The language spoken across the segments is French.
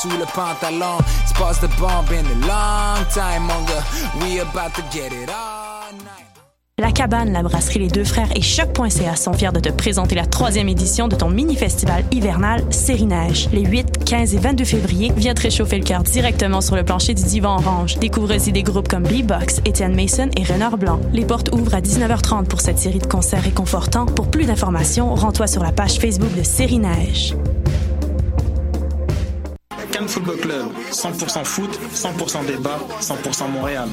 sous le pantalon. It's past the bomb, been a long time longer. We about to get it all night. La Cabane, la brasserie Les Deux Frères et Choc.ca sont fiers de te présenter la 3e édition de ton mini-festival hivernal Série Neige. Les 8, 15 et 22 février, viens te réchauffer le cœur directement sur le plancher du Divan Orange. Découvre-y des groupes comme B-Box, Étienne Mason et Renard Blanc. Les portes ouvrent à 19h30 pour cette série de concerts réconfortants. Pour plus d'informations, rends-toi sur la page Facebook de Série Neige. Cannes Football Club, 100% foot, 100% débat, 100% Montréal.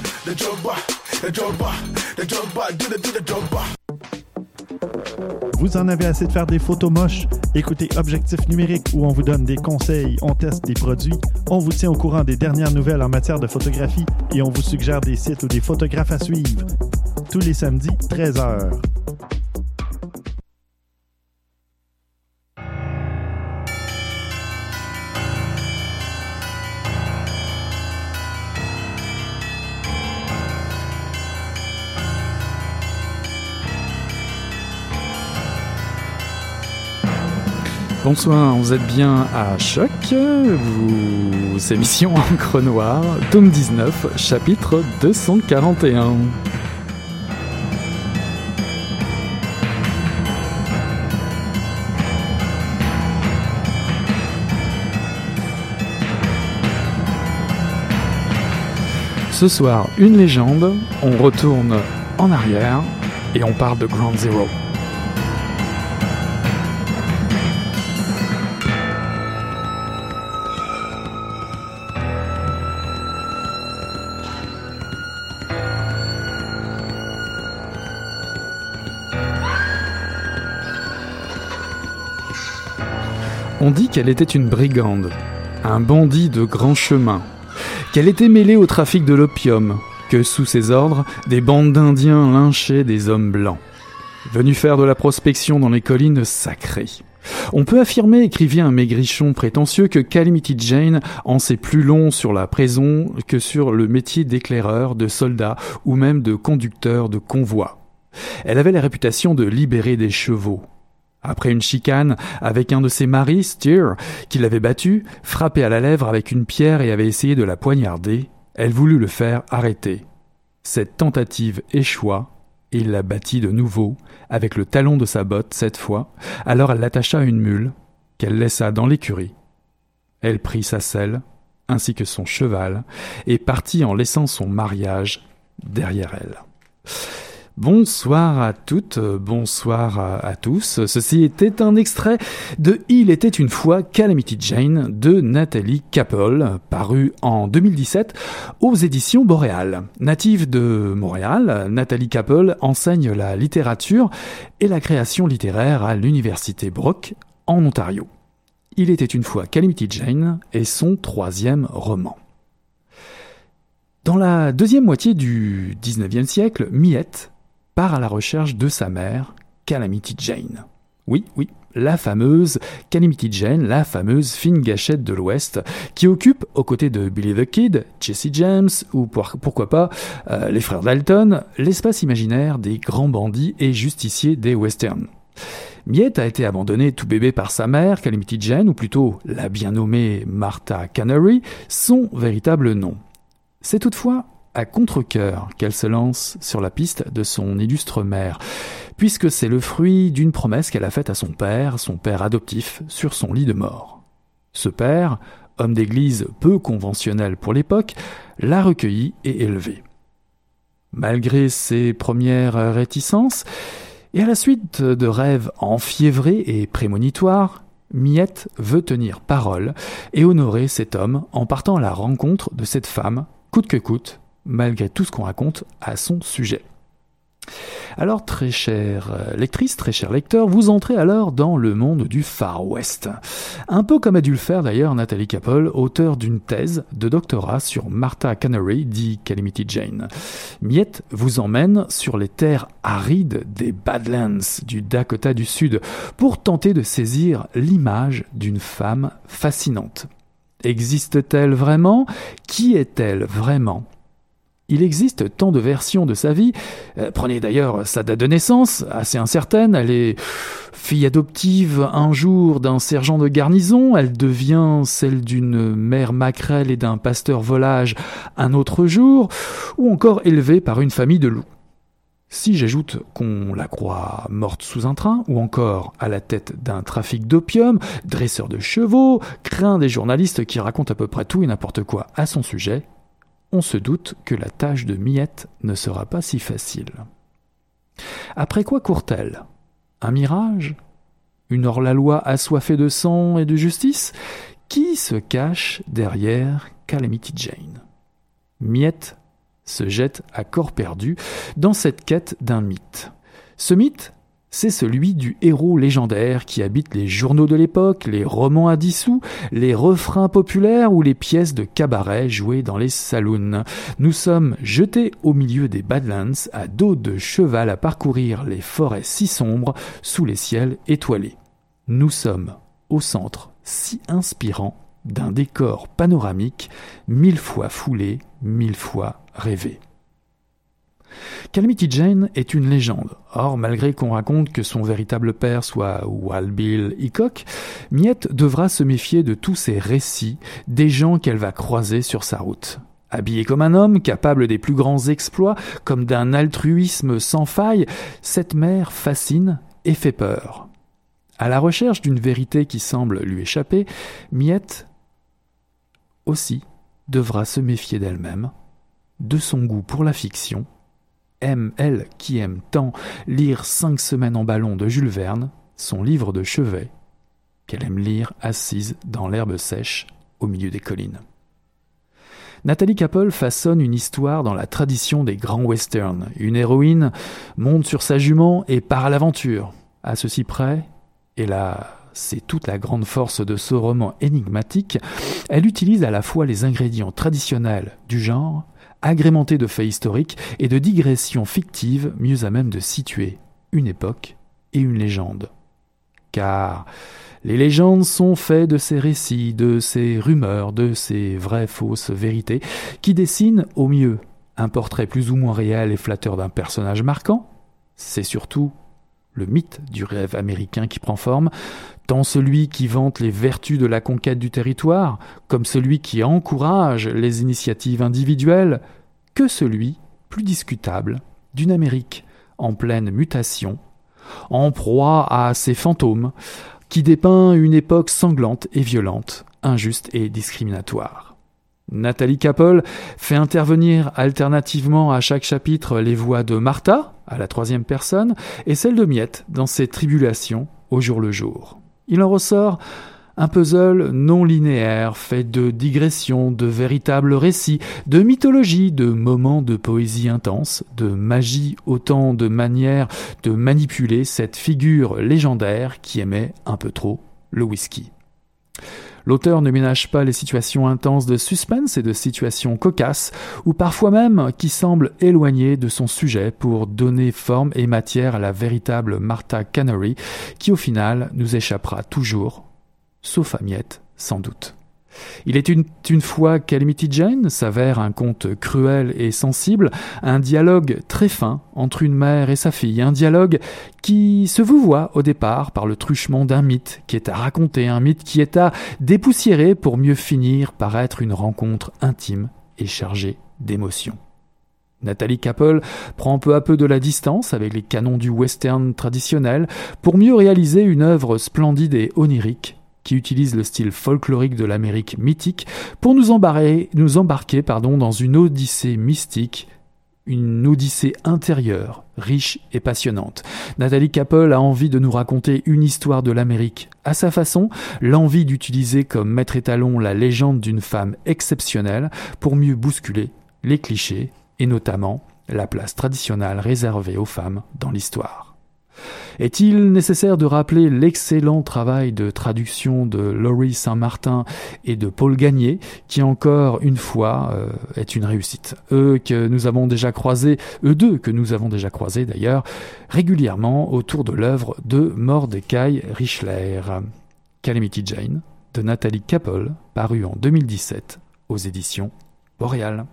Vous en avez assez de faire des photos moches? Écoutez Objectif Numérique où on vous donne des conseils, on teste des produits, on vous tient au courant des dernières nouvelles en matière de photographie et on vous suggère des sites ou des photographes à suivre. Tous les samedis, 13h. Bonsoir, vous êtes bien à Choc, vous... émission Encre Noire, tome 19, chapitre 241. Ce soir, une légende, on retourne en arrière et on parle de Ground Zero. On dit qu'elle était une brigande, un bandit de grand chemin, qu'elle était mêlée au trafic de l'opium, que sous ses ordres, des bandes d'Indiens lynchaient des hommes blancs, venus faire de la prospection dans les collines sacrées. On peut affirmer, écrivait un maigrichon prétentieux, que Calamity Jane en sait plus long sur la prison que sur le métier d'éclaireur, de soldat ou même de conducteur de convoi. Elle avait la réputation de libérer des chevaux. Après une chicane avec un de ses maris, Steer, qui l'avait battu, frappé à la lèvre avec une pierre et avait essayé de la poignarder, elle voulut le faire arrêter. Cette tentative échoua et il la battit de nouveau, avec le talon de sa botte cette fois, alors elle l'attacha à une mule, qu'elle laissa dans l'écurie. Elle prit sa selle, ainsi que son cheval, et partit en laissant son mariage derrière elle. Bonsoir à toutes, bonsoir à tous. Ceci était un extrait de « Il était une fois Calamity Jane » de Nathalie Kappel, paru en 2017 aux éditions Boréal. Native de Montréal, Nathalie Kappel enseigne la littérature et la création littéraire à l'Université Brock en Ontario. « Il était une fois Calamity Jane » est son 3e roman. Dans la deuxième moitié du 19e siècle, Miette part à la recherche de sa mère, Calamity Jane. Oui, la fameuse Calamity Jane, la fameuse fine gâchette de l'Ouest, qui occupe, aux côtés de Billy the Kid, Jesse James, ou pourquoi pas les frères Dalton, l'espace imaginaire des grands bandits et justiciers des westerns. Miette a été abandonnée tout bébé par sa mère, Calamity Jane, ou plutôt la bien nommée Martha Canary, son véritable nom. C'est toutefois à contre-cœur qu'elle se lance sur la piste de son illustre mère, puisque c'est le fruit d'une promesse qu'elle a faite à son père adoptif, sur son lit de mort. Ce père, homme d'église peu conventionnel pour l'époque, l'a recueillie et élevée. Malgré ses premières réticences, et à la suite de rêves enfiévrés et prémonitoires, Miette veut tenir parole et honorer cet homme en partant à la rencontre de cette femme, coûte que coûte, malgré tout ce qu'on raconte à son sujet. Alors, très chères lectrices, très chers lecteurs, vous entrez alors dans le monde du Far West. Un peu comme a dû le faire d'ailleurs Nathalie Kappel, auteure d'une thèse de doctorat sur Martha Canary, dit Calamity Jane. Miette vous emmène sur les terres arides des Badlands du Dakota du Sud pour tenter de saisir l'image d'une femme fascinante. Existe-t-elle vraiment ? Qui est-elle vraiment ? Il existe tant de versions de sa vie. Prenez d'ailleurs sa date de naissance, assez incertaine. Elle est fille adoptive un jour d'un sergent de garnison. Elle devient celle d'une mère maquerelle et d'un pasteur volage un autre jour. Ou encore élevée par une famille de loups. Si j'ajoute qu'on la croit morte sous un train, ou encore à la tête d'un trafic d'opium, dresseur de chevaux, craint des journalistes qui racontent à peu près tout et n'importe quoi à son sujet, on se doute que la tâche de Miette ne sera pas si facile. Après quoi court-elle ? Un mirage ? Une hors-la-loi assoiffée de sang et de justice ? Qui se cache derrière Calamity Jane ? Miette se jette à corps perdu dans cette quête d'un mythe. Ce mythe, c'est celui du héros légendaire qui habite les journaux de l'époque, les romans à 10 sous, les refrains populaires ou les pièces de cabaret jouées dans les saloons. Nous sommes jetés au milieu des Badlands, à dos de cheval à parcourir les forêts si sombres sous les ciels étoilés. Nous sommes au centre si inspirant d'un décor panoramique, mille fois foulé, mille fois rêvé. Calamity Jane est une légende. Or, malgré qu'on raconte que son véritable père soit Wild Bill Hickok, Miette devra se méfier de tous ces récits des gens qu'elle va croiser sur sa route. Habillée comme un homme, capable des plus grands exploits, comme d'un altruisme sans faille, cette mère fascine et fait peur. À la recherche d'une vérité qui semble lui échapper, Miette aussi devra se méfier d'elle-même, de son goût pour la fiction, elle qui aime tant lire 5 semaines en ballon de Jules Verne, son livre de chevet, qu'elle aime lire assise dans l'herbe sèche au milieu des collines. Nathalie Kappel façonne une histoire dans la tradition des grands westerns. Une héroïne monte sur sa jument et part à l'aventure. À ceci près, et là c'est toute la grande force de ce roman énigmatique, elle utilise à la fois les ingrédients traditionnels du genre, agrémenté de faits historiques et de digressions fictives mieux à même de situer une époque et une légende. Car les légendes sont faites de ces récits, de ces rumeurs, de ces vraies fausses vérités qui dessinent au mieux un portrait plus ou moins réel et flatteur d'un personnage marquant. C'est surtout le mythe du rêve américain qui prend forme, tant celui qui vante les vertus de la conquête du territoire, comme celui qui encourage les initiatives individuelles, que celui, plus discutable, d'une Amérique en pleine mutation, en proie à ses fantômes, qui dépeint une époque sanglante et violente, injuste et discriminatoire. Nathalie Kappel fait intervenir alternativement à chaque chapitre les voix de Martha, à la 3e personne, et celle de Miette dans ses tribulations au jour le jour. Il en ressort un puzzle non linéaire, fait de digressions, de véritables récits, de mythologie, de moments de poésie intense, de magie, autant de manières de manipuler cette figure légendaire qui aimait un peu trop le whisky. L'auteur ne ménage pas les situations intenses de suspense et de situations cocasses, ou parfois même qui semblent éloignées de son sujet pour donner forme et matière à la véritable Martha Canary, qui au final nous échappera toujours, sauf à Miette, sans doute. Il est une fois Calamity Jane s'avère un conte cruel et sensible, un dialogue très fin entre une mère et sa fille, un dialogue qui se vouvoie au départ par le truchement d'un mythe qui est à raconter, un mythe qui est à dépoussiérer pour mieux finir par être une rencontre intime et chargée d'émotions. Nathalie Kappel prend peu à peu de la distance avec les canons du western traditionnel pour mieux réaliser une œuvre splendide et onirique, qui utilise le style folklorique de l'Amérique mythique pour nous embarquer, dans une odyssée mystique, une odyssée intérieure, riche et passionnante. Nathalie Kappel a envie de nous raconter une histoire de l'Amérique à sa façon, l'envie d'utiliser comme maître étalon la légende d'une femme exceptionnelle pour mieux bousculer les clichés et notamment la place traditionnelle réservée aux femmes dans l'histoire. Est-il nécessaire de rappeler l'excellent travail de traduction de Laurie Saint-Martin et de Paul Gagné, qui encore une fois est une réussite. Eux deux que nous avons déjà croisés d'ailleurs, régulièrement autour de l'œuvre de Mordecai Richler. Calamity Jane, de Nathalie Kappel, paru en 2017 aux éditions Boréal.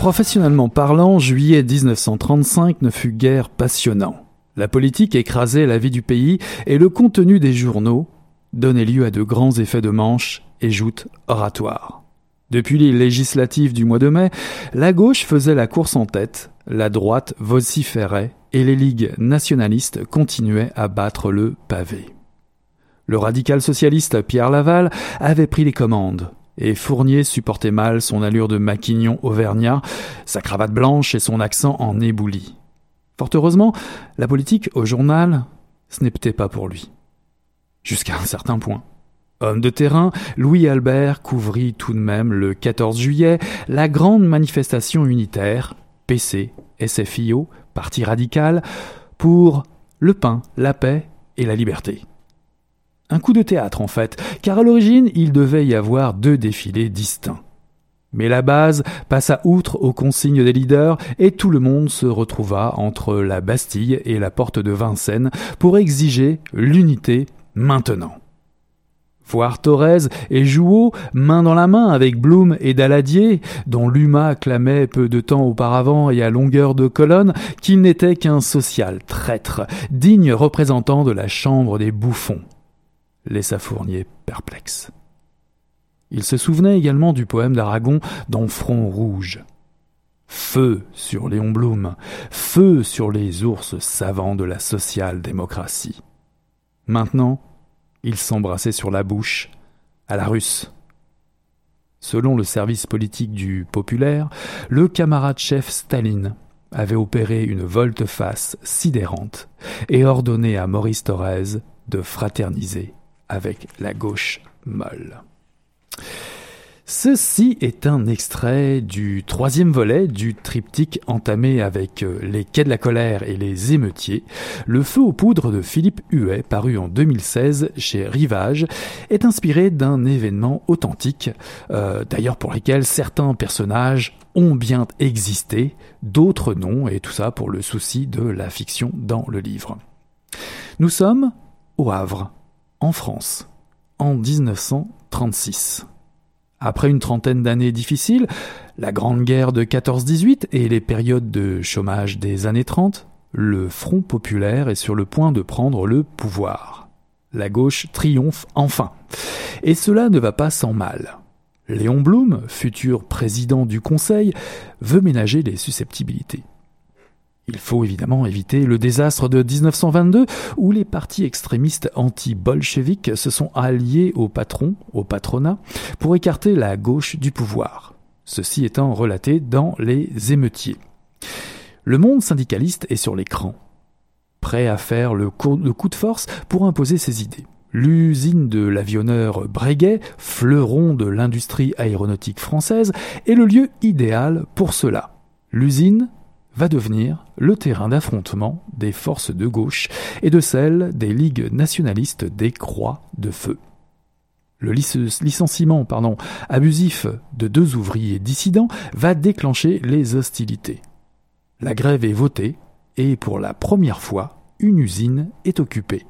Professionnellement parlant, juillet 1935 ne fut guère passionnant. La politique écrasait la vie du pays et le contenu des journaux donnait lieu à de grands effets de manche et joutes oratoires. Depuis les législatives du mois de mai, la gauche faisait la course en tête, la droite vociférait et les ligues nationalistes continuaient à battre le pavé. Le radical socialiste Pierre Laval avait pris les commandes et Fournier supportait mal son allure de maquignon auvergnat, sa cravate blanche et son accent en éboulis. Fort heureusement, la politique au journal, ce n'était pas pour lui. Jusqu'à un certain point. Homme de terrain, Louis-Albert couvrit tout de même le 14 juillet la grande manifestation unitaire, PC, SFIO, Parti radical, pour le pain, la paix et la liberté. Un coup de théâtre en fait, car à l'origine il devait y avoir 2 défilés distincts. Mais la base passa outre aux consignes des leaders et tout le monde se retrouva entre la Bastille et la porte de Vincennes pour exiger l'unité maintenant. Voir Thorez et Jouot, main dans la main avec Blum et Daladier, dont l'UMA clamait peu de temps auparavant et à longueur de colonne qu'il n'était qu'un social traître, digne représentant de la chambre des bouffons, laissa Fournier perplexe. Il se souvenait également du poème d'Aragon dans Front Rouge. Feu sur Léon Blum, feu sur les ours savants de la social-démocratie. Maintenant, ils s'embrassaient sur la bouche, à la russe. Selon le service politique du Populaire, le camarade-chef Staline avait opéré une volte-face sidérante et ordonné à Maurice Thorez de fraterniser avec la gauche molle. Ceci est un extrait du 3e volet du triptyque entamé avec les Quais de la Colère et les Émeutiers. Le feu aux poudres de Philippe Huet, paru en 2016 chez Rivage, est inspiré d'un événement authentique, d'ailleurs pour lequel certains personnages ont bien existé, d'autres non, et tout ça pour le souci de la fiction dans le livre. Nous sommes au Havre, en France, en 1936. Après une trentaine d'années difficiles, la Grande Guerre de 14-18 et les périodes de chômage des années 30, le Front populaire est sur le point de prendre le pouvoir. La gauche triomphe enfin. Et cela ne va pas sans mal. Léon Blum, futur président du Conseil, veut ménager les susceptibilités. Il faut évidemment éviter le désastre de 1922 où les partis extrémistes anti-bolcheviques se sont alliés au patron, au patronat, pour écarter la gauche du pouvoir. Ceci étant relaté dans Les Émeutiers. Le monde syndicaliste est sur l'écran, prêt à faire le coup de force pour imposer ses idées. L'usine de l'avionneur Breguet, fleuron de l'industrie aéronautique française, est le lieu idéal pour cela. L'usine va devenir le terrain d'affrontement des forces de gauche et de celles des ligues nationalistes des Croix de Feu. Le licenciement abusif de 2 ouvriers dissidents va déclencher les hostilités. La grève est votée et pour la première fois, une usine est occupée.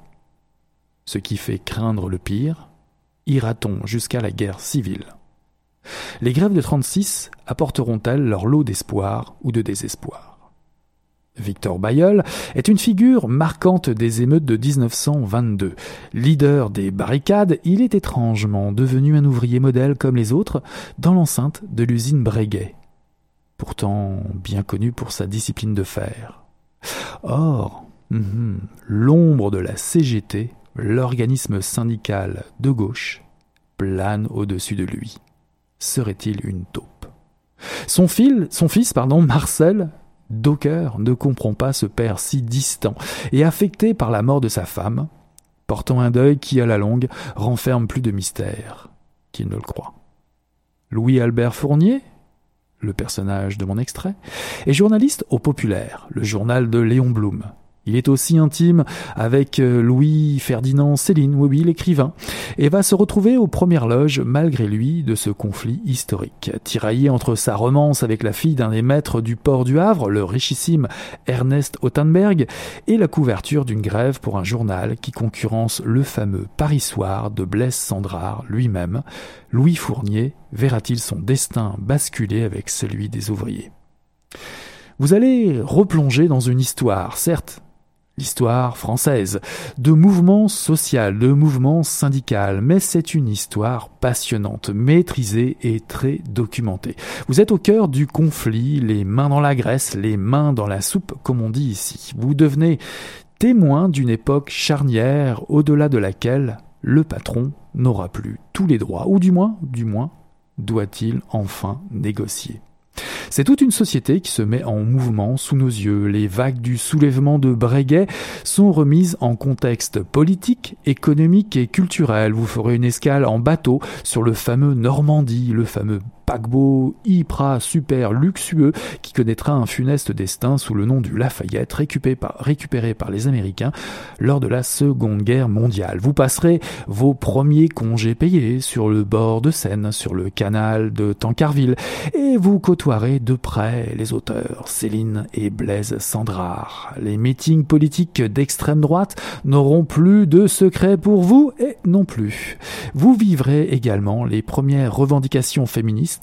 Ce qui fait craindre le pire, ira-t-on jusqu'à la guerre civile ? Les grèves de 36 apporteront-elles leur lot d'espoir ou de désespoir ? Victor Bayol est une figure marquante des émeutes de 1922. Leader des barricades, il est étrangement devenu un ouvrier modèle comme les autres dans l'enceinte de l'usine Breguet, pourtant bien connu pour sa discipline de fer. Or, l'ombre de la CGT, l'organisme syndical de gauche, plane au-dessus de lui. Serait-il une taupe ? Son fils, Marcel Docker ne comprend pas ce père si distant et affecté par la mort de sa femme, portant un deuil qui, à la longue, renferme plus de mystère qu'il ne le croit. Louis-Albert Fournier, le personnage de mon extrait, est journaliste au Populaire, le journal de Léon Blum. Il est aussi intime avec Louis-Ferdinand Céline, oui, l'écrivain, et va se retrouver aux premières loges, malgré lui, de ce conflit historique. Tiraillé entre sa romance avec la fille d'un des maîtres du port du Havre, le richissime Ernest Ottenberg, et la couverture d'une grève pour un journal qui concurrence le fameux Paris Soir de Blaise Cendrars lui-même, Louis Fournier verra-t-il son destin basculer avec celui des ouvriers ? Vous allez replonger dans une histoire, certes, l'histoire française, de mouvement social, de mouvement syndical, mais c'est une histoire passionnante, maîtrisée et très documentée. Vous êtes au cœur du conflit, les mains dans la graisse, les mains dans la soupe, comme on dit ici. Vous devenez témoin d'une époque charnière au-delà de laquelle le patron n'aura plus tous les droits, ou du moins, doit-il enfin négocier. C'est toute une société qui se met en mouvement sous nos yeux. Les vagues du soulèvement de Breguet sont remises en contexte politique, économique et culturel. Vous ferez une escale en bateau sur le fameux Normandie, le fameux paquebot hyper super luxueux qui connaîtra un funeste destin sous le nom du Lafayette, récupéré par les Américains lors de la Seconde Guerre mondiale. Vous passerez vos premiers congés payés sur le bord de Seine, sur le canal de Tancarville, et vous côtoierez de près les auteurs Céline et Blaise Cendrars. Les meetings politiques d'extrême droite n'auront plus de secret pour vous, et non plus. Vous vivrez également les premières revendications féministes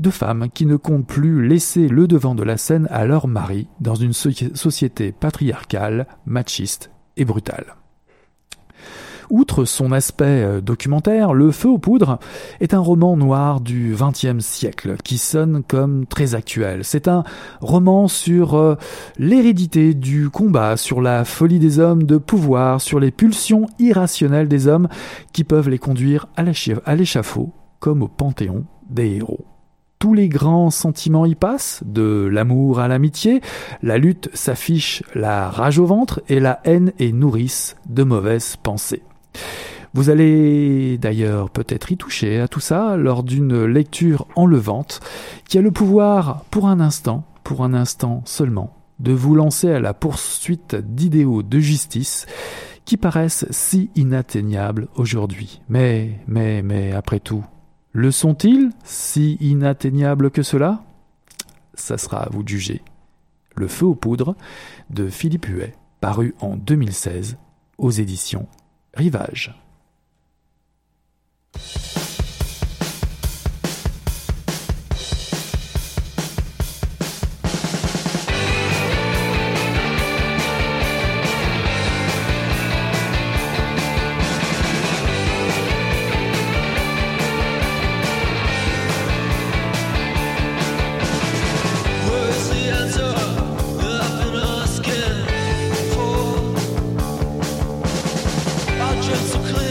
de femmes qui ne comptent plus laisser le devant de la scène à leur mari dans une société patriarcale, machiste et brutale. Outre son aspect documentaire, Le Feu aux poudres est un roman noir du XXe siècle qui sonne comme très actuel. C'est un roman sur l'hérédité du combat, sur la folie des hommes de pouvoir, sur les pulsions irrationnelles des hommes qui peuvent les conduire à l'échafaud comme au panthéon des héros. Tous les grands sentiments y passent, de l'amour à l'amitié, la lutte s'affiche, la rage au ventre et la haine est nourrice de mauvaises pensées. Vous allez d'ailleurs peut-être y toucher à tout ça lors d'une lecture enlevante qui a le pouvoir, pour un instant seulement, de vous lancer à la poursuite d'idéaux de justice qui paraissent si inatteignables aujourd'hui. Mais après tout, le sont-ils si inatteignables que cela ? Ça sera à vous de juger. Le Feu aux poudres de Philippe Huet, paru en 2016 aux éditions Rivage. Just so clear.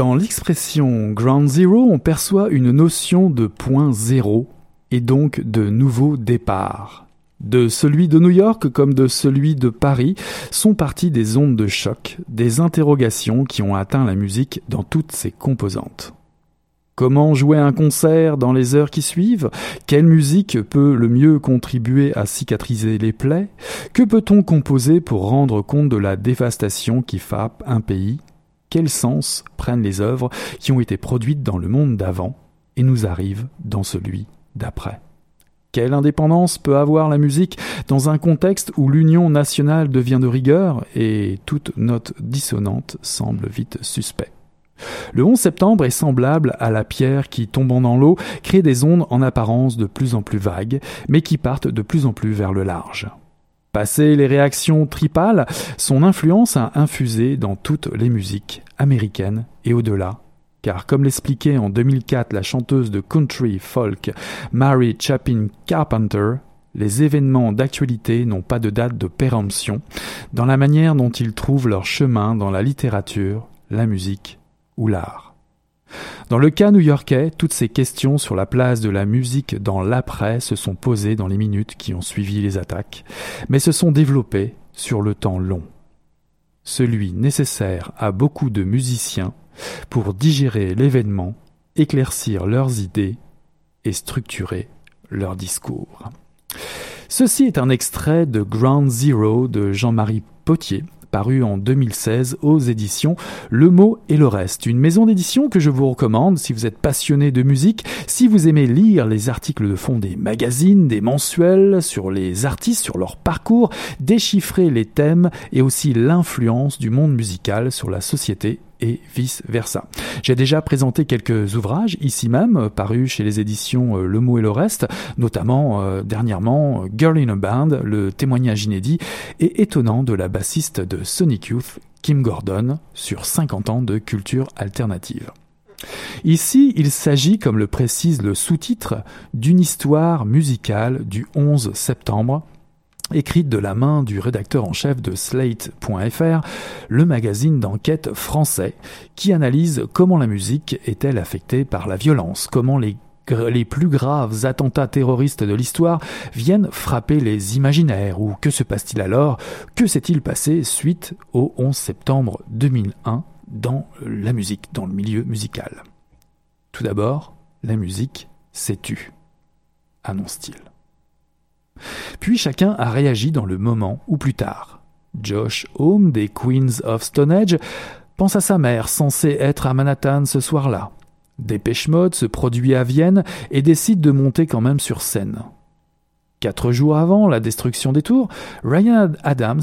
Dans l'expression Ground Zero, on perçoit une notion de point zéro et donc de nouveau départ. De celui de New York comme de celui de Paris sont parties des ondes de choc, des interrogations qui ont atteint la musique dans toutes ses composantes. Comment jouer un concert dans les heures qui suivent ? Quelle musique peut le mieux contribuer à cicatriser les plaies ? Que peut-on composer pour rendre compte de la dévastation qui frappe un pays ? Quel sens prennent les œuvres qui ont été produites dans le monde d'avant et nous arrivent dans celui d'après ? Quelle indépendance peut avoir la musique dans un contexte où l'union nationale devient de rigueur et toute note dissonante semble vite suspecte ? Le 11 septembre est semblable à la pierre qui, tombant dans l'eau, crée des ondes en apparence de plus en plus vagues, mais qui partent de plus en plus vers le large. Passées les réactions tribales, son influence a infusé dans toutes les musiques américaines et au-delà. Car comme l'expliquait en 2004 la chanteuse de country folk Mary Chapin Carpenter, les événements d'actualité n'ont pas de date de péremption dans la manière dont ils trouvent leur chemin dans la littérature, la musique ou l'art. Dans le cas new-yorkais, toutes ces questions sur la place de la musique dans l'après se sont posées dans les minutes qui ont suivi les attaques, mais se sont développées sur le temps long. Celui nécessaire à beaucoup de musiciens pour digérer l'événement, éclaircir leurs idées et structurer leur discours. Ceci est un extrait de Ground Zero de Jean-Marie Potier, paru en 2016 aux éditions Le Mot et le Reste, une maison d'édition que je vous recommande si vous êtes passionné de musique, si vous aimez lire les articles de fond des magazines, des mensuels, sur les artistes, sur leur parcours, déchiffrer les thèmes et aussi l'influence du monde musical sur la société et vice-versa. J'ai déjà présenté quelques ouvrages, ici même, parus chez les éditions Le Mot et le Reste, notamment dernièrement Girl in a Band, le témoignage inédit et étonnant de la bassiste de Sonic Youth, Kim Gordon, sur 50 ans de culture alternative. Ici, il s'agit, comme le précise le sous-titre, d'une histoire musicale du 11 septembre, écrite de la main du rédacteur en chef de Slate.fr, le magazine d'enquête français, qui analyse comment la musique est-elle affectée par la violence, comment les plus graves attentats terroristes de l'histoire viennent frapper les imaginaires, ou que se passe-t-il alors, que s'est-il passé suite au 11 septembre 2001 dans la musique, dans le milieu musical. Tout d'abord, la musique s'est tue, annonce-t-il. Puis chacun a réagi dans le moment ou plus tard. Josh Homme des Queens of Stonehenge pense à sa mère censée être à Manhattan ce soir-là. Dépêche Mode se produit à Vienne et décide de monter quand même sur scène. 4 jours avant la destruction des tours, Ryan Adams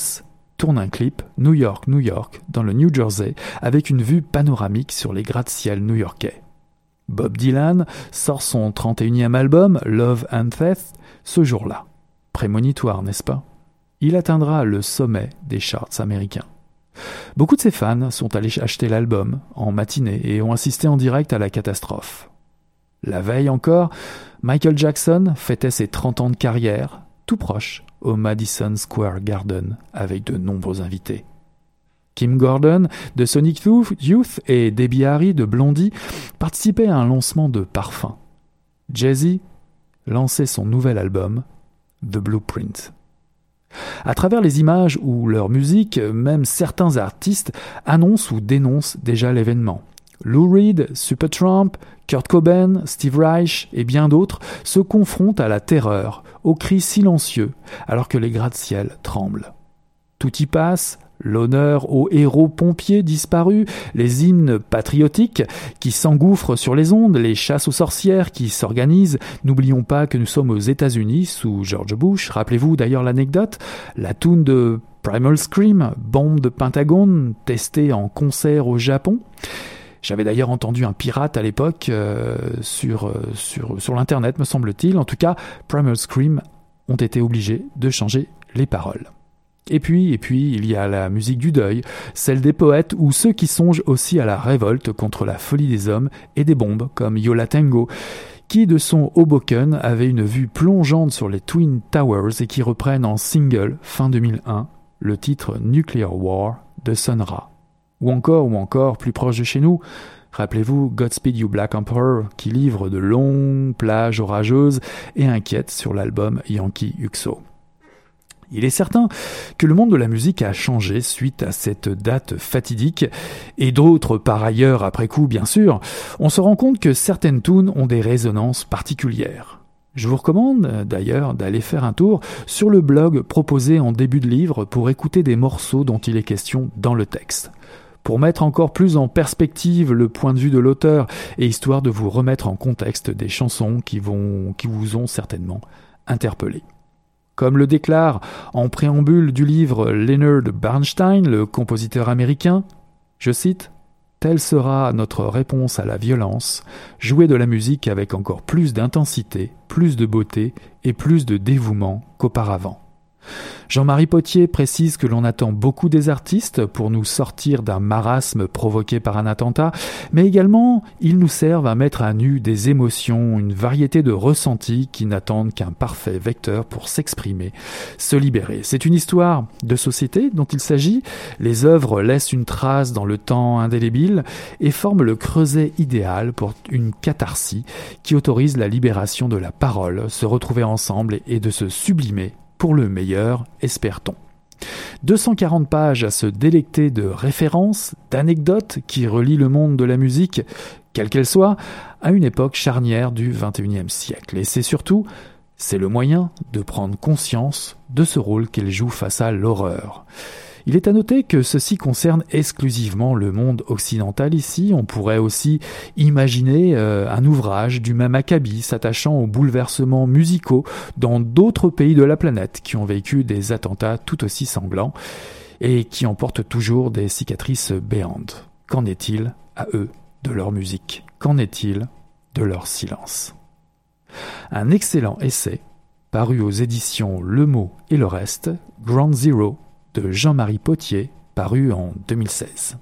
tourne un clip New York, New York dans le New Jersey avec une vue panoramique sur les gratte-ciels new-yorkais. Bob Dylan sort son 31e album Love and Theft ce jour-là. Prémonitoire, n'est-ce pas ? Il atteindra le sommet des charts américains. Beaucoup de ses fans sont allés acheter l'album en matinée et ont assisté en direct à la catastrophe. La veille encore, Michael Jackson fêtait ses 30 ans de carrière, tout proche, au Madison Square Garden, avec de nombreux invités. Kim Gordon de Sonic Youth et Debbie Harry de Blondie participaient à un lancement de parfums. Jay-Z lançait son nouvel album The Blueprint. À travers les images ou leur musique, même certains artistes annoncent ou dénoncent déjà l'événement. Lou Reed, Supertramp, Kurt Cobain, Steve Reich et bien d'autres se confrontent à la terreur, aux cris silencieux, alors que les gratte-ciels tremblent. Tout y passe, l'honneur aux héros pompiers disparus, les hymnes patriotiques qui s'engouffrent sur les ondes, les chasses aux sorcières qui s'organisent. N'oublions pas que nous sommes aux États-Unis sous George Bush. Rappelez-vous d'ailleurs l'anecdote, la tune de Primal Scream, bombe de Pentagone, testée en concert au Japon. J'avais d'ailleurs entendu un pirate à l'époque sur l'internet, me semble-t-il. En tout cas, Primal Scream ont été obligés de changer les paroles. Et puis, il y a la musique du deuil, celle des poètes ou ceux qui songent aussi à la révolte contre la folie des hommes et des bombes, comme Yola Tango, qui de son Hoboken avait une vue plongeante sur les Twin Towers et qui reprennent en single, fin 2001, le titre Nuclear War de Sun Ra. Ou encore, plus proche de chez nous, Rappelez-vous Godspeed You Black Emperor, qui livre de longues plages orageuses et inquiètes sur l'album Yankee Uxo. Il est certain que le monde de la musique a changé suite à cette date fatidique, et d'autres par ailleurs après coup bien sûr, on se rend compte que certaines tunes ont des résonances particulières. Je vous recommande d'ailleurs d'aller faire un tour sur le blog proposé en début de livre pour écouter des morceaux dont il est question dans le texte. Pour mettre encore plus en perspective le point de vue de l'auteur et histoire de vous remettre en contexte des chansons qui vous ont certainement interpellé. Comme le déclare en préambule du livre Leonard Bernstein, le compositeur américain, je cite « Telle sera notre réponse à la violence, jouer de la musique avec encore plus d'intensité, plus de beauté et plus de dévouement qu'auparavant. » Jean-Marie Potier précise que l'on attend beaucoup des artistes pour nous sortir d'un marasme provoqué par un attentat, mais également ils nous servent à mettre à nu des émotions, une variété de ressentis qui n'attendent qu'un parfait vecteur pour s'exprimer, se libérer. C'est une histoire de société dont il s'agit, les œuvres laissent une trace dans le temps indélébile et forment le creuset idéal pour une catharsis qui autorise la libération de la parole, se retrouver ensemble et de se sublimer. Pour le meilleur, espère-t-on. 240 pages à se délecter de références, d'anecdotes qui relient le monde de la musique, quelle qu'elle soit, à une époque charnière du XXIe siècle. Et c'est surtout, c'est le moyen de prendre conscience de ce rôle qu'elle joue face à l'horreur. Il est à noter que ceci concerne exclusivement le monde occidental ici. On pourrait aussi imaginer un ouvrage du même acabit s'attachant aux bouleversements musicaux dans d'autres pays de la planète qui ont vécu des attentats tout aussi sanglants et qui emportent toujours des cicatrices béantes. Qu'en est-il à eux de leur musique ? Qu'en est-il de leur silence ? Un excellent essai paru aux éditions Le Mot et le Reste, Ground Zero, de Jean-Marie Potier, paru en 2016.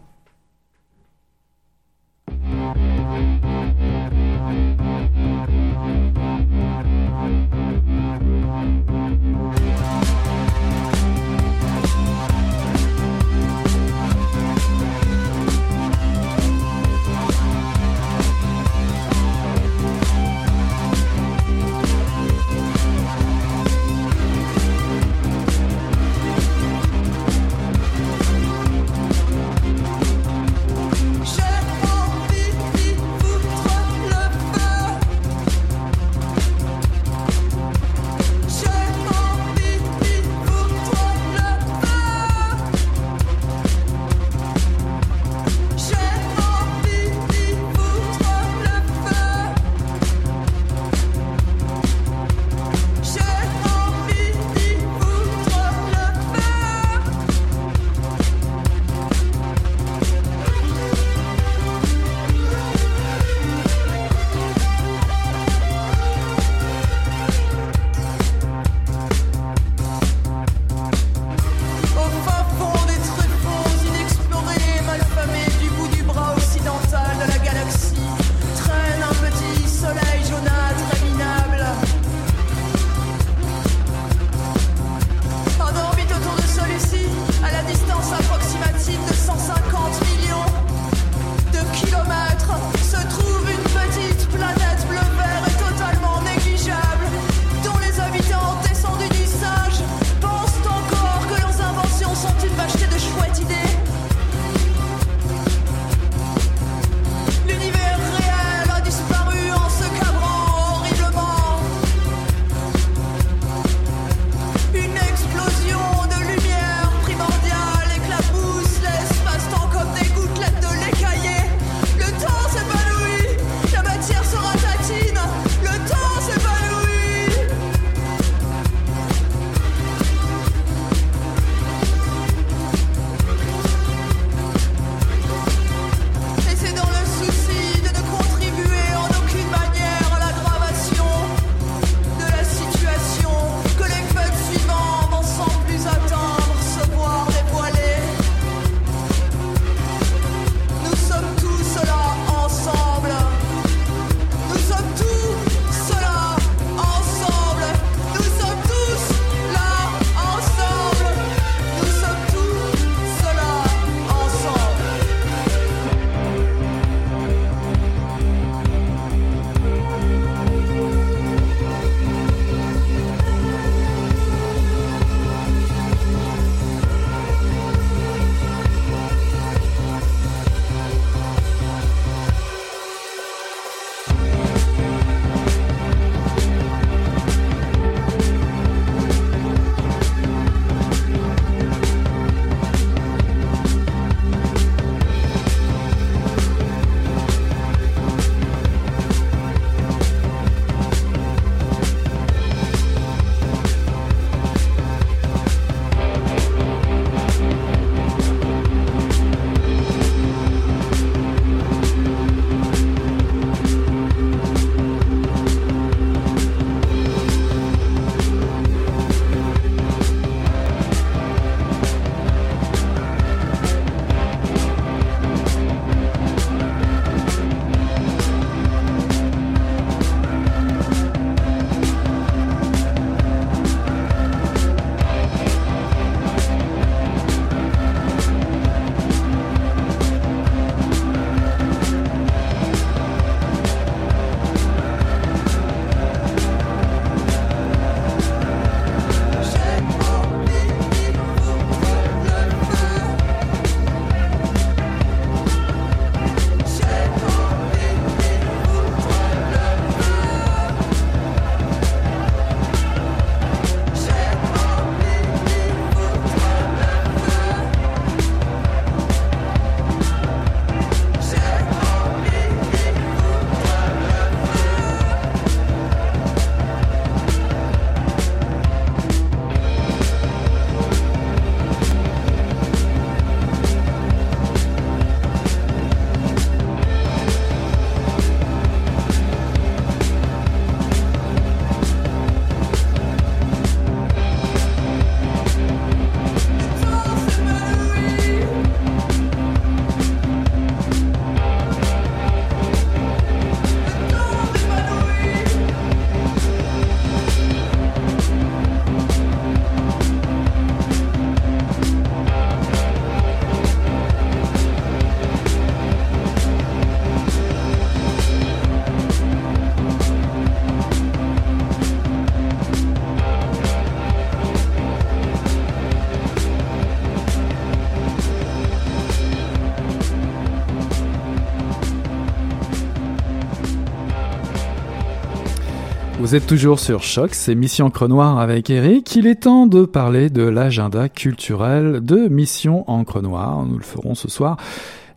Vous êtes toujours sur Choc, c'est Mission Encre Noire avec Eric. Il est temps de parler de l'agenda culturel de Mission Encre Noire. Nous le ferons ce soir.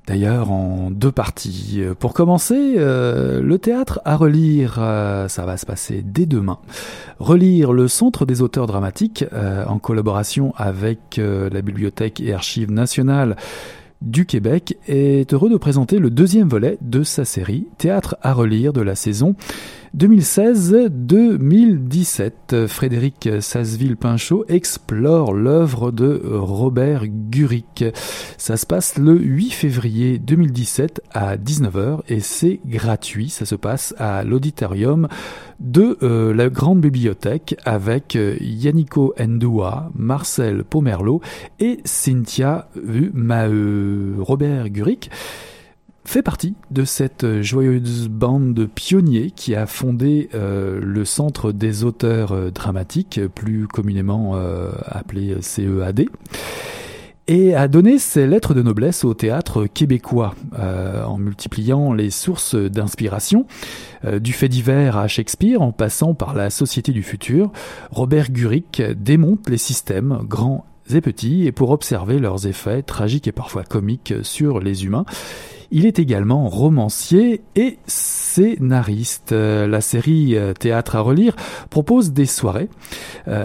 D'ailleurs, en deux parties. Pour commencer, le théâtre à relire, ça va se passer dès demain. Relire le Centre des auteurs dramatiques, en collaboration avec la Bibliothèque et Archives nationales du Québec, est heureux de présenter le deuxième volet de sa série Théâtre à relire de la saison 2016-2017. Frédéric Sasseville-Pinchot explore l'œuvre de Robert Gurick. Ça se passe le 8 février 2017 à 19h et c'est gratuit. Ça se passe à l'auditorium de la Grande Bibliothèque avec Yannick Ndoua, Marcel Pomerlot et Cynthia Maheu. Robert Gurick fait partie de cette joyeuse bande de pionniers qui a fondé le Centre des auteurs dramatiques, plus communément appelé CEAD, et a donné ses lettres de noblesse au théâtre québécois, en multipliant les sources d'inspiration, du fait divers à Shakespeare, en passant par la Société du futur. Robert Gurick démonte les systèmes grands et petits, et pour observer leurs effets tragiques et parfois comiques sur les humains. Il est également romancier et scénariste. La série Théâtre à relire propose des soirées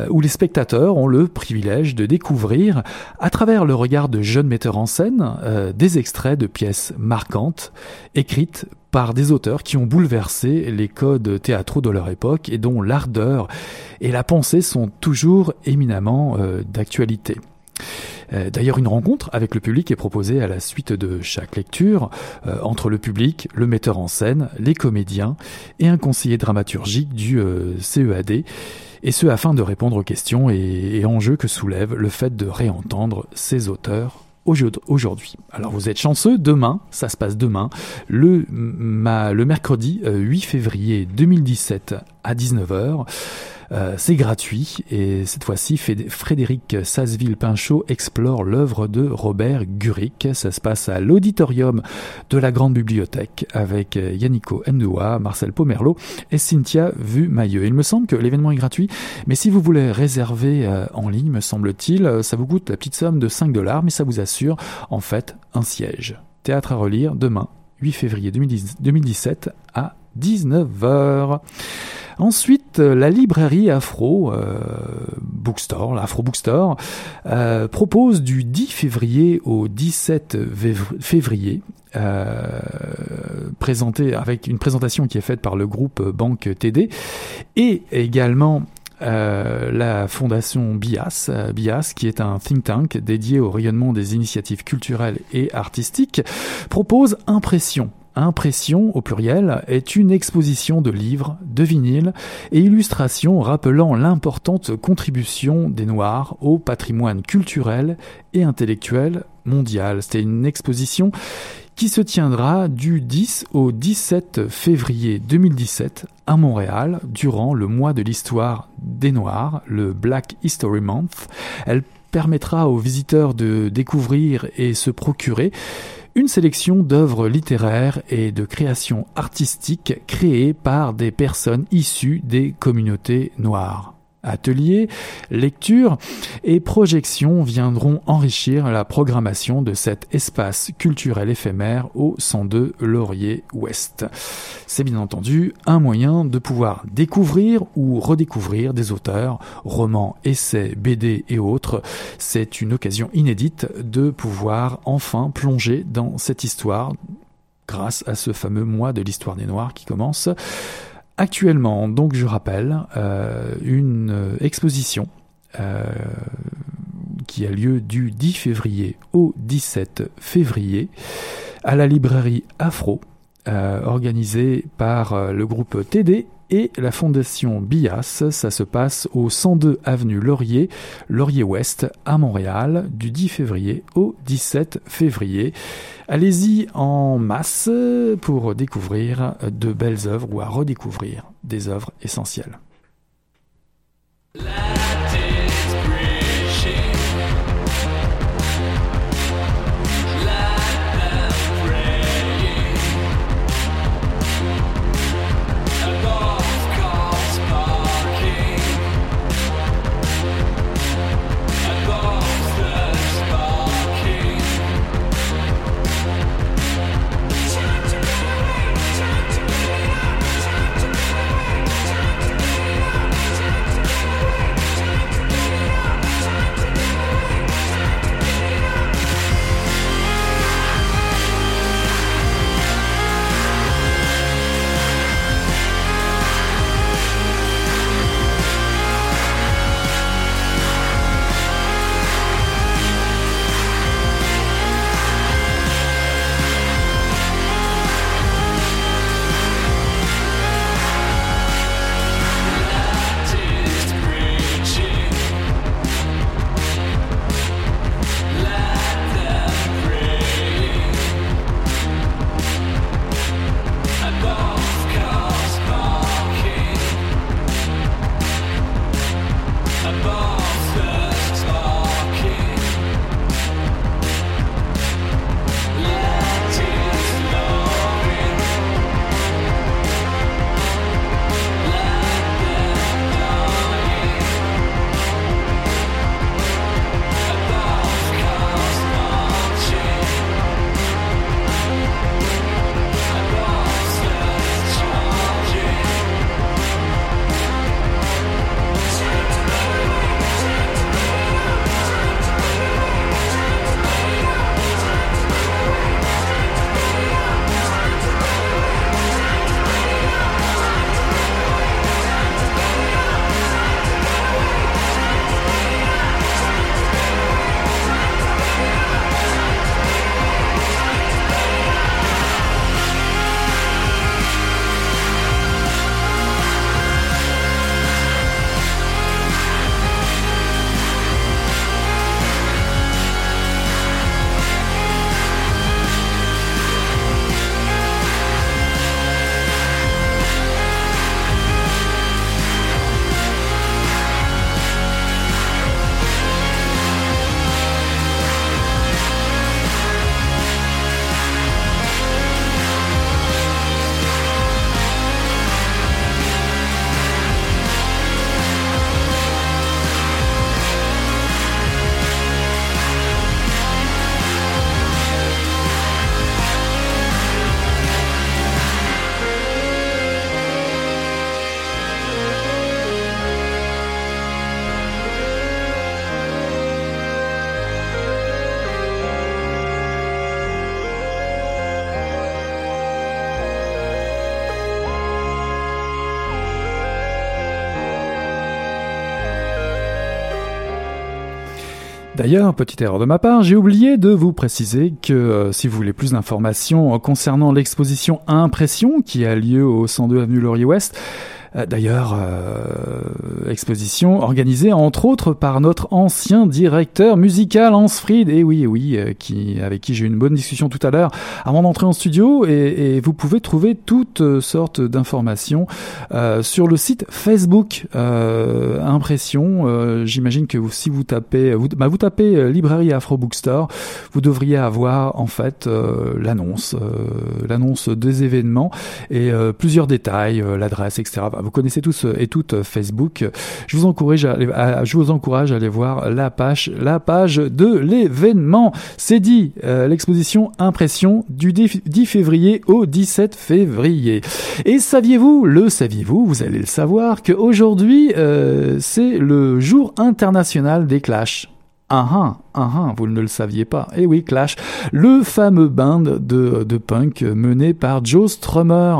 où les spectateurs ont le privilège de découvrir, à travers le regard de jeunes metteurs en scène, des extraits de pièces marquantes écrites par des auteurs qui ont bouleversé les codes théâtraux de leur époque et dont l'ardeur et la pensée sont toujours éminemment d'actualité. D'ailleurs, une rencontre avec le public est proposée à la suite de chaque lecture, entre le public, le metteur en scène, les comédiens et un conseiller dramaturgique du CEAD, et ce afin de répondre aux questions et enjeux que soulève le fait de réentendre ces auteurs aujourd'hui. Alors vous êtes chanceux, demain, ça se passe demain, le mercredi 8 février 2017 à 19h. C'est gratuit et cette fois-ci, Frédéric Sasseville-Pinchot explore l'œuvre de Robert Gurick. Ça se passe à l'auditorium de la Grande Bibliothèque avec Yannick Ndoua, Marcel Pomerlot et Cynthia Maheu. Il me semble que l'événement est gratuit, mais si vous voulez réserver en ligne, me semble-t-il, ça vous coûte la petite somme de $5, mais ça vous assure en fait un siège. Théâtre à relire demain, 8 février 2017 à 19h. Ensuite, la librairie Afro Bookstore, l'Afro Bookstore, propose du 10 février au 17 février, avec une présentation qui est faite par le groupe Banque TD et également la fondation BIAS, qui est un think tank dédié au rayonnement des initiatives culturelles et artistiques, propose Impression, au pluriel, est une exposition de livres, de vinyles et illustrations rappelant l'importante contribution des Noirs au patrimoine culturel et intellectuel mondial. C'était une exposition qui se tiendra du 10 au 17 février 2017 à Montréal durant le mois de l'histoire des Noirs, le Black History Month. Elle permettra aux visiteurs de découvrir et se procurer une sélection d'œuvres littéraires et de créations artistiques créées par des personnes issues des communautés noires. Ateliers, lectures et projections viendront enrichir la programmation de cet espace culturel éphémère au 102 Laurier Ouest. C'est bien entendu un moyen de pouvoir découvrir ou redécouvrir des auteurs, romans, essais, BD et autres. C'est une occasion inédite de pouvoir enfin plonger dans cette histoire grâce à ce fameux mois de l'histoire des Noirs qui commence actuellement. Donc je rappelle une exposition qui a lieu du 10 février au 17 février à la librairie Afro, organisée par le groupe TD et la fondation BIAS. Ça se passe au 102 avenue Laurier, Laurier-Ouest à Montréal, du 10 février au 17 février. Allez-y en masse pour découvrir de belles œuvres ou à redécouvrir des œuvres essentielles. D'ailleurs, petite erreur de ma part, j'ai oublié de vous préciser que si vous voulez plus d'informations concernant l'exposition Impression qui a lieu au 102 avenue Laurier-Ouest, d'ailleurs, exposition organisée entre autres par notre ancien directeur musical Hans Fried, qui avec qui j'ai eu une bonne discussion tout à l'heure avant d'entrer en studio, et vous pouvez trouver toutes sortes d'informations sur le site Facebook Impression. J'imagine que si vous tapez, vous tapez Librairie Afro Bookstore, vous devriez avoir en fait l'annonce des événements et plusieurs détails, l'adresse, etc. Vous connaissez tous et toutes Facebook. Je vous encourage à aller voir la page de l'événement. C'est dit, l'exposition Impression du 10 février au 17 février. Et saviez-vous, vous allez le savoir, qu'aujourd'hui, c'est le jour international des Clash. Vous ne le saviez pas. Eh oui, Clash, le fameux band de punk mené par Joe Strummer.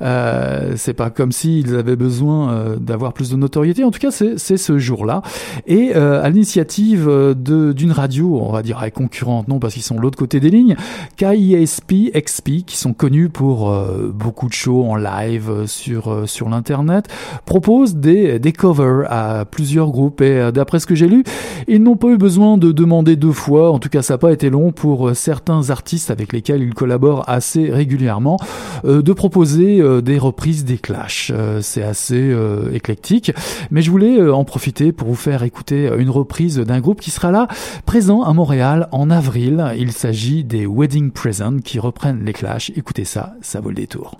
C'est pas comme s'ils avaient besoin d'avoir plus de notoriété. En tout cas, c'est ce jour-là. Et à l'initiative d'une radio, on va dire concurrente, non, parce qu'ils sont de l'autre côté des lignes, KISP, XP, qui sont connus pour beaucoup de shows en live sur l'internet, proposent des covers à plusieurs groupes. Et d'après ce que j'ai lu, ils n'ont pas eu besoin de demander deux fois, en tout cas ça n'a pas été long pour certains artistes avec lesquels ils collaborent assez régulièrement, de proposer des reprises des Clash. C'est assez éclectique, mais je voulais en profiter pour vous faire écouter une reprise d'un groupe qui sera là, présent à Montréal en avril. Il s'agit des Wedding Present qui reprennent les Clash. Écoutez ça, ça vaut le détour.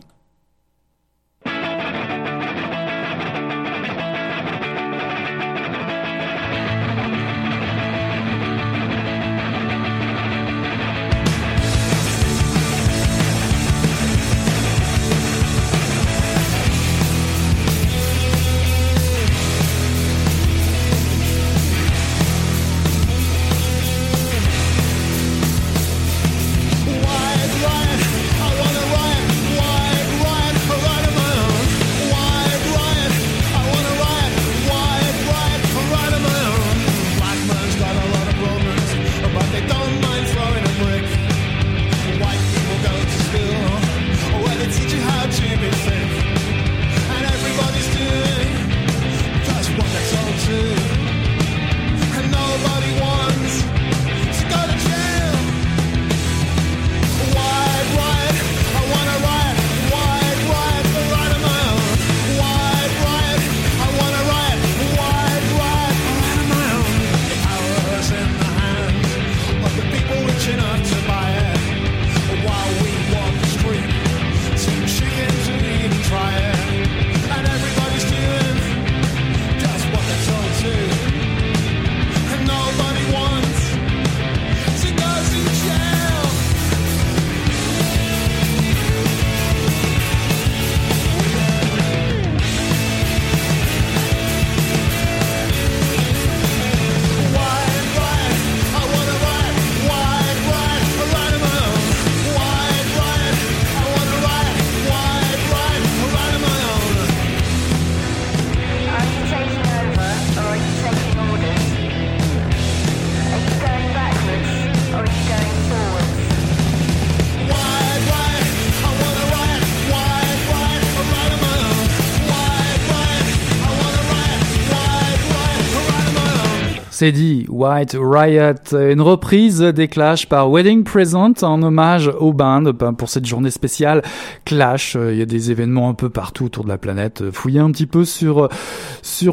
C'est dit, White Riot, une reprise des Clash par Wedding Present en hommage au band pour cette journée spéciale Clash. Il y a des événements un peu partout autour de la planète. Fouillez un petit peu sur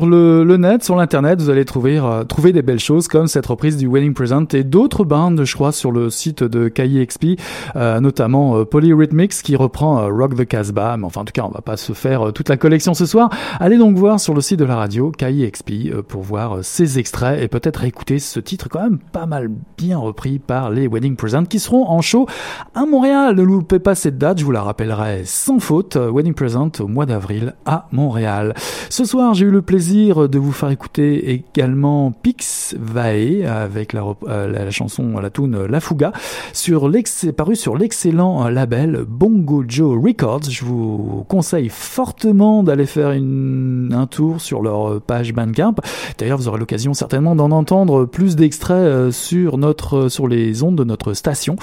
le net, sur l'internet, vous allez trouver des belles choses comme cette reprise du Wedding Present et d'autres bands, je crois, sur le site de KIXP, notamment Polyrhythmics qui reprend Rock the Casbah. Mais enfin, en tout cas, on va pas se faire toute la collection ce soir. Allez donc voir sur le site de la radio KIXP pour voir ces extraits et peut-être écouter ce titre quand même pas mal bien repris par les Wedding Present qui seront en show à Montréal. Ne loupez pas cette date, je vous la rappellerai sans faute. Wedding Present au mois d'avril à Montréal. Ce soir, j'ai eu le plaisir de vous faire écouter également Pix Vae avec la chanson, la tune La Fouga, paru sur l'excellent label Bongo Joe Records. Je vous conseille fortement d'aller faire un tour sur leur page Bandcamp. D'ailleurs, vous aurez l'occasion certainement d'en d'en entendre plus d'extraits sur les ondes de notre station.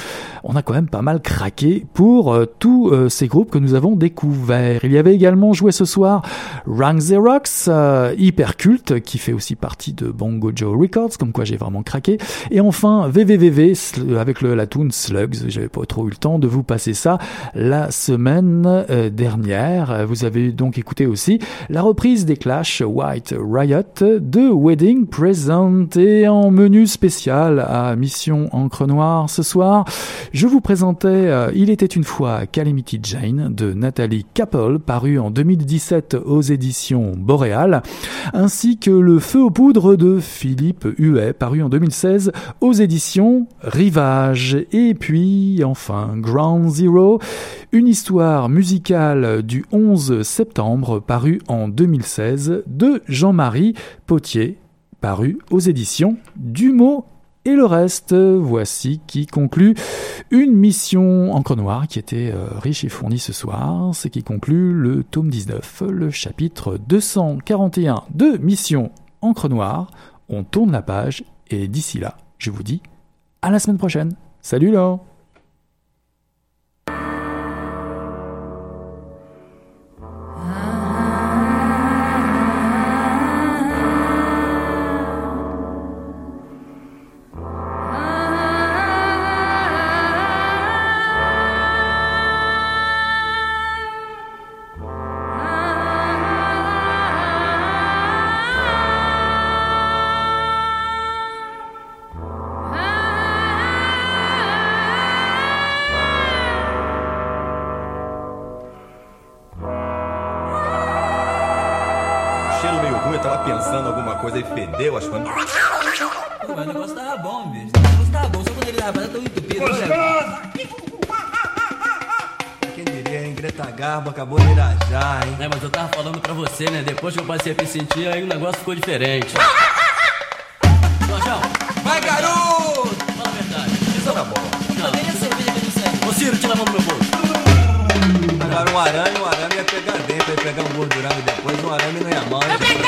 On a quand même pas mal craqué pour tous ces groupes que nous avons découverts. Il y avait également joué ce soir Rank Xerox, hyper culte, qui fait aussi partie de Bongo Joe Records, comme quoi j'ai vraiment craqué. Et enfin VVVV avec la tune Slugs. J'avais pas trop eu le temps de vous passer ça la semaine dernière. Vous avez donc écouté aussi la reprise des Clash White Riot de Wedding Present. Et en menu spécial à Mission Encre Noire ce soir, je vous présentais Il était une fois Calamity Jane de Nathalie Kappel, paru en 2017 aux éditions Boréal, ainsi que Le Feu aux poudres de Philippe Huet, paru en 2016 aux éditions Rivage. Et puis enfin Ground Zero, une histoire musicale du 11 septembre, paru en 2016 de Jean-Marie Potier, paru aux éditions du mot et le reste. Voici qui conclut une mission Encre Noire qui était riche et fournie ce soir. C'est qui conclut le tome 19, le chapitre 241 de Mission Encre Noire. On tourne la page et d'ici là, je vous dis à la semaine prochaine. Salut là! Coisa e fedeu, acho que foi... Mas o negócio tava bom, bicho. O negócio tava bom, só quando ele tava tão entupido. Quem diria, hein? Greta Garbo acabou de irajar, hein? É, mas eu tava falando pra você, né? Depois que eu passei a me sentir, aí o negócio ficou diferente. Jorjão! Vai, garoto! Fala a verdade. Isso tá bom. Não, nem a cerveja que eu disse. Ô, Ciro, tira a mão do meu bolso. Agora um arame ia pegar dentro, ia pegar um gordurão e depois um arame não ia mal. É pecado!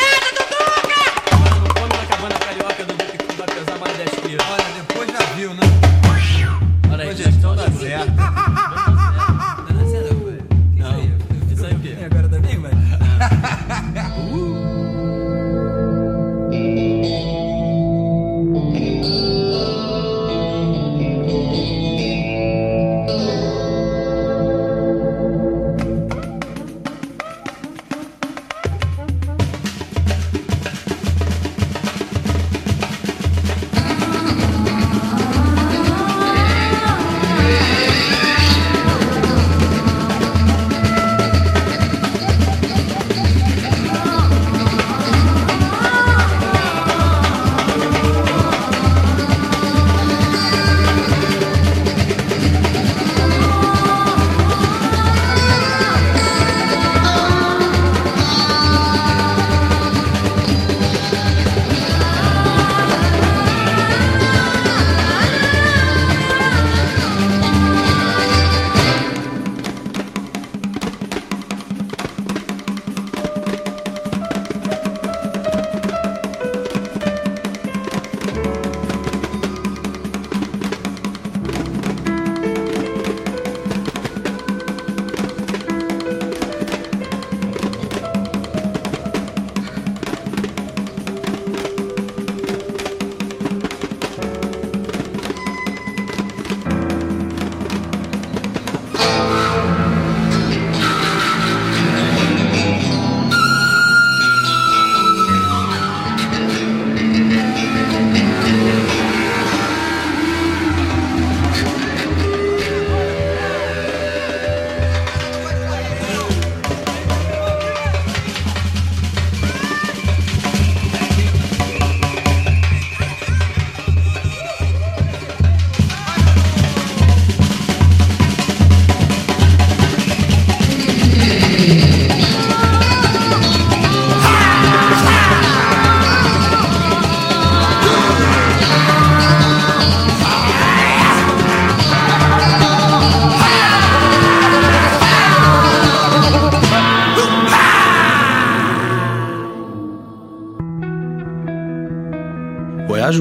Rage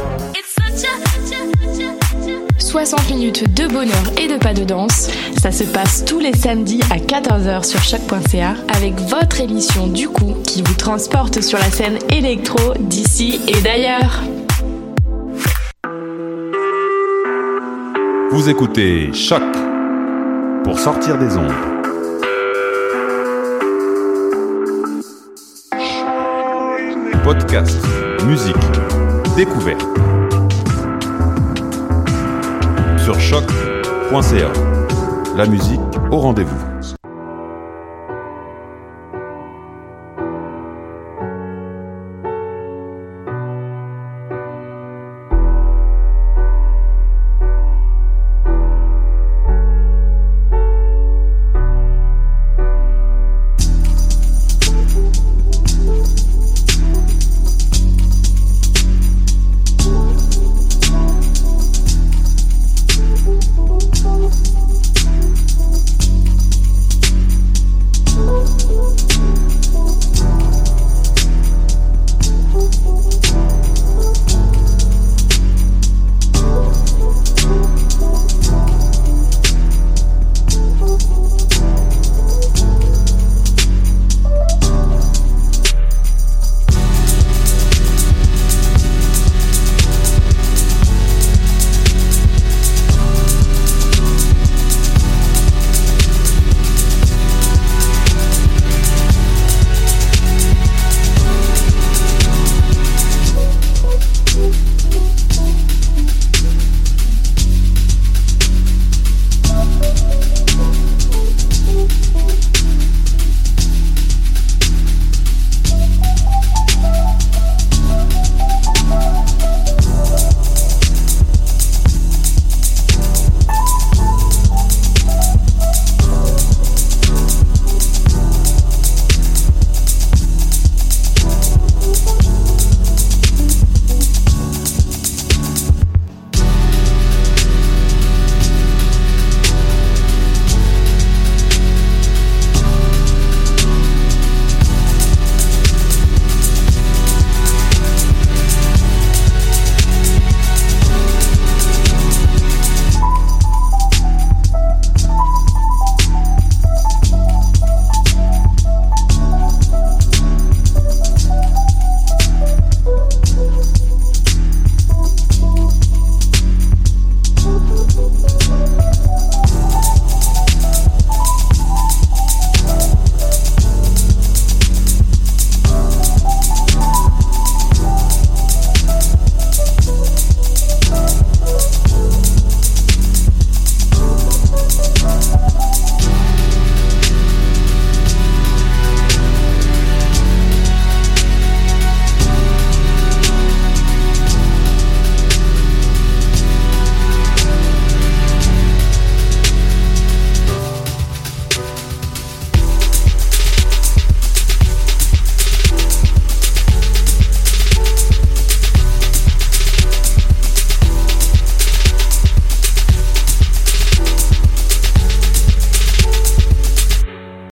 60 minutes de bonheur et de pas de danse », ça se passe tous les samedis à 14h sur choc.ca avec votre émission Du Coup qui vous transporte sur la scène électro d'ici et d'ailleurs. Vous écoutez Choc pour sortir des ondes. Podcast, musique, découverte. Sur choc.ca. La musique au rendez-vous.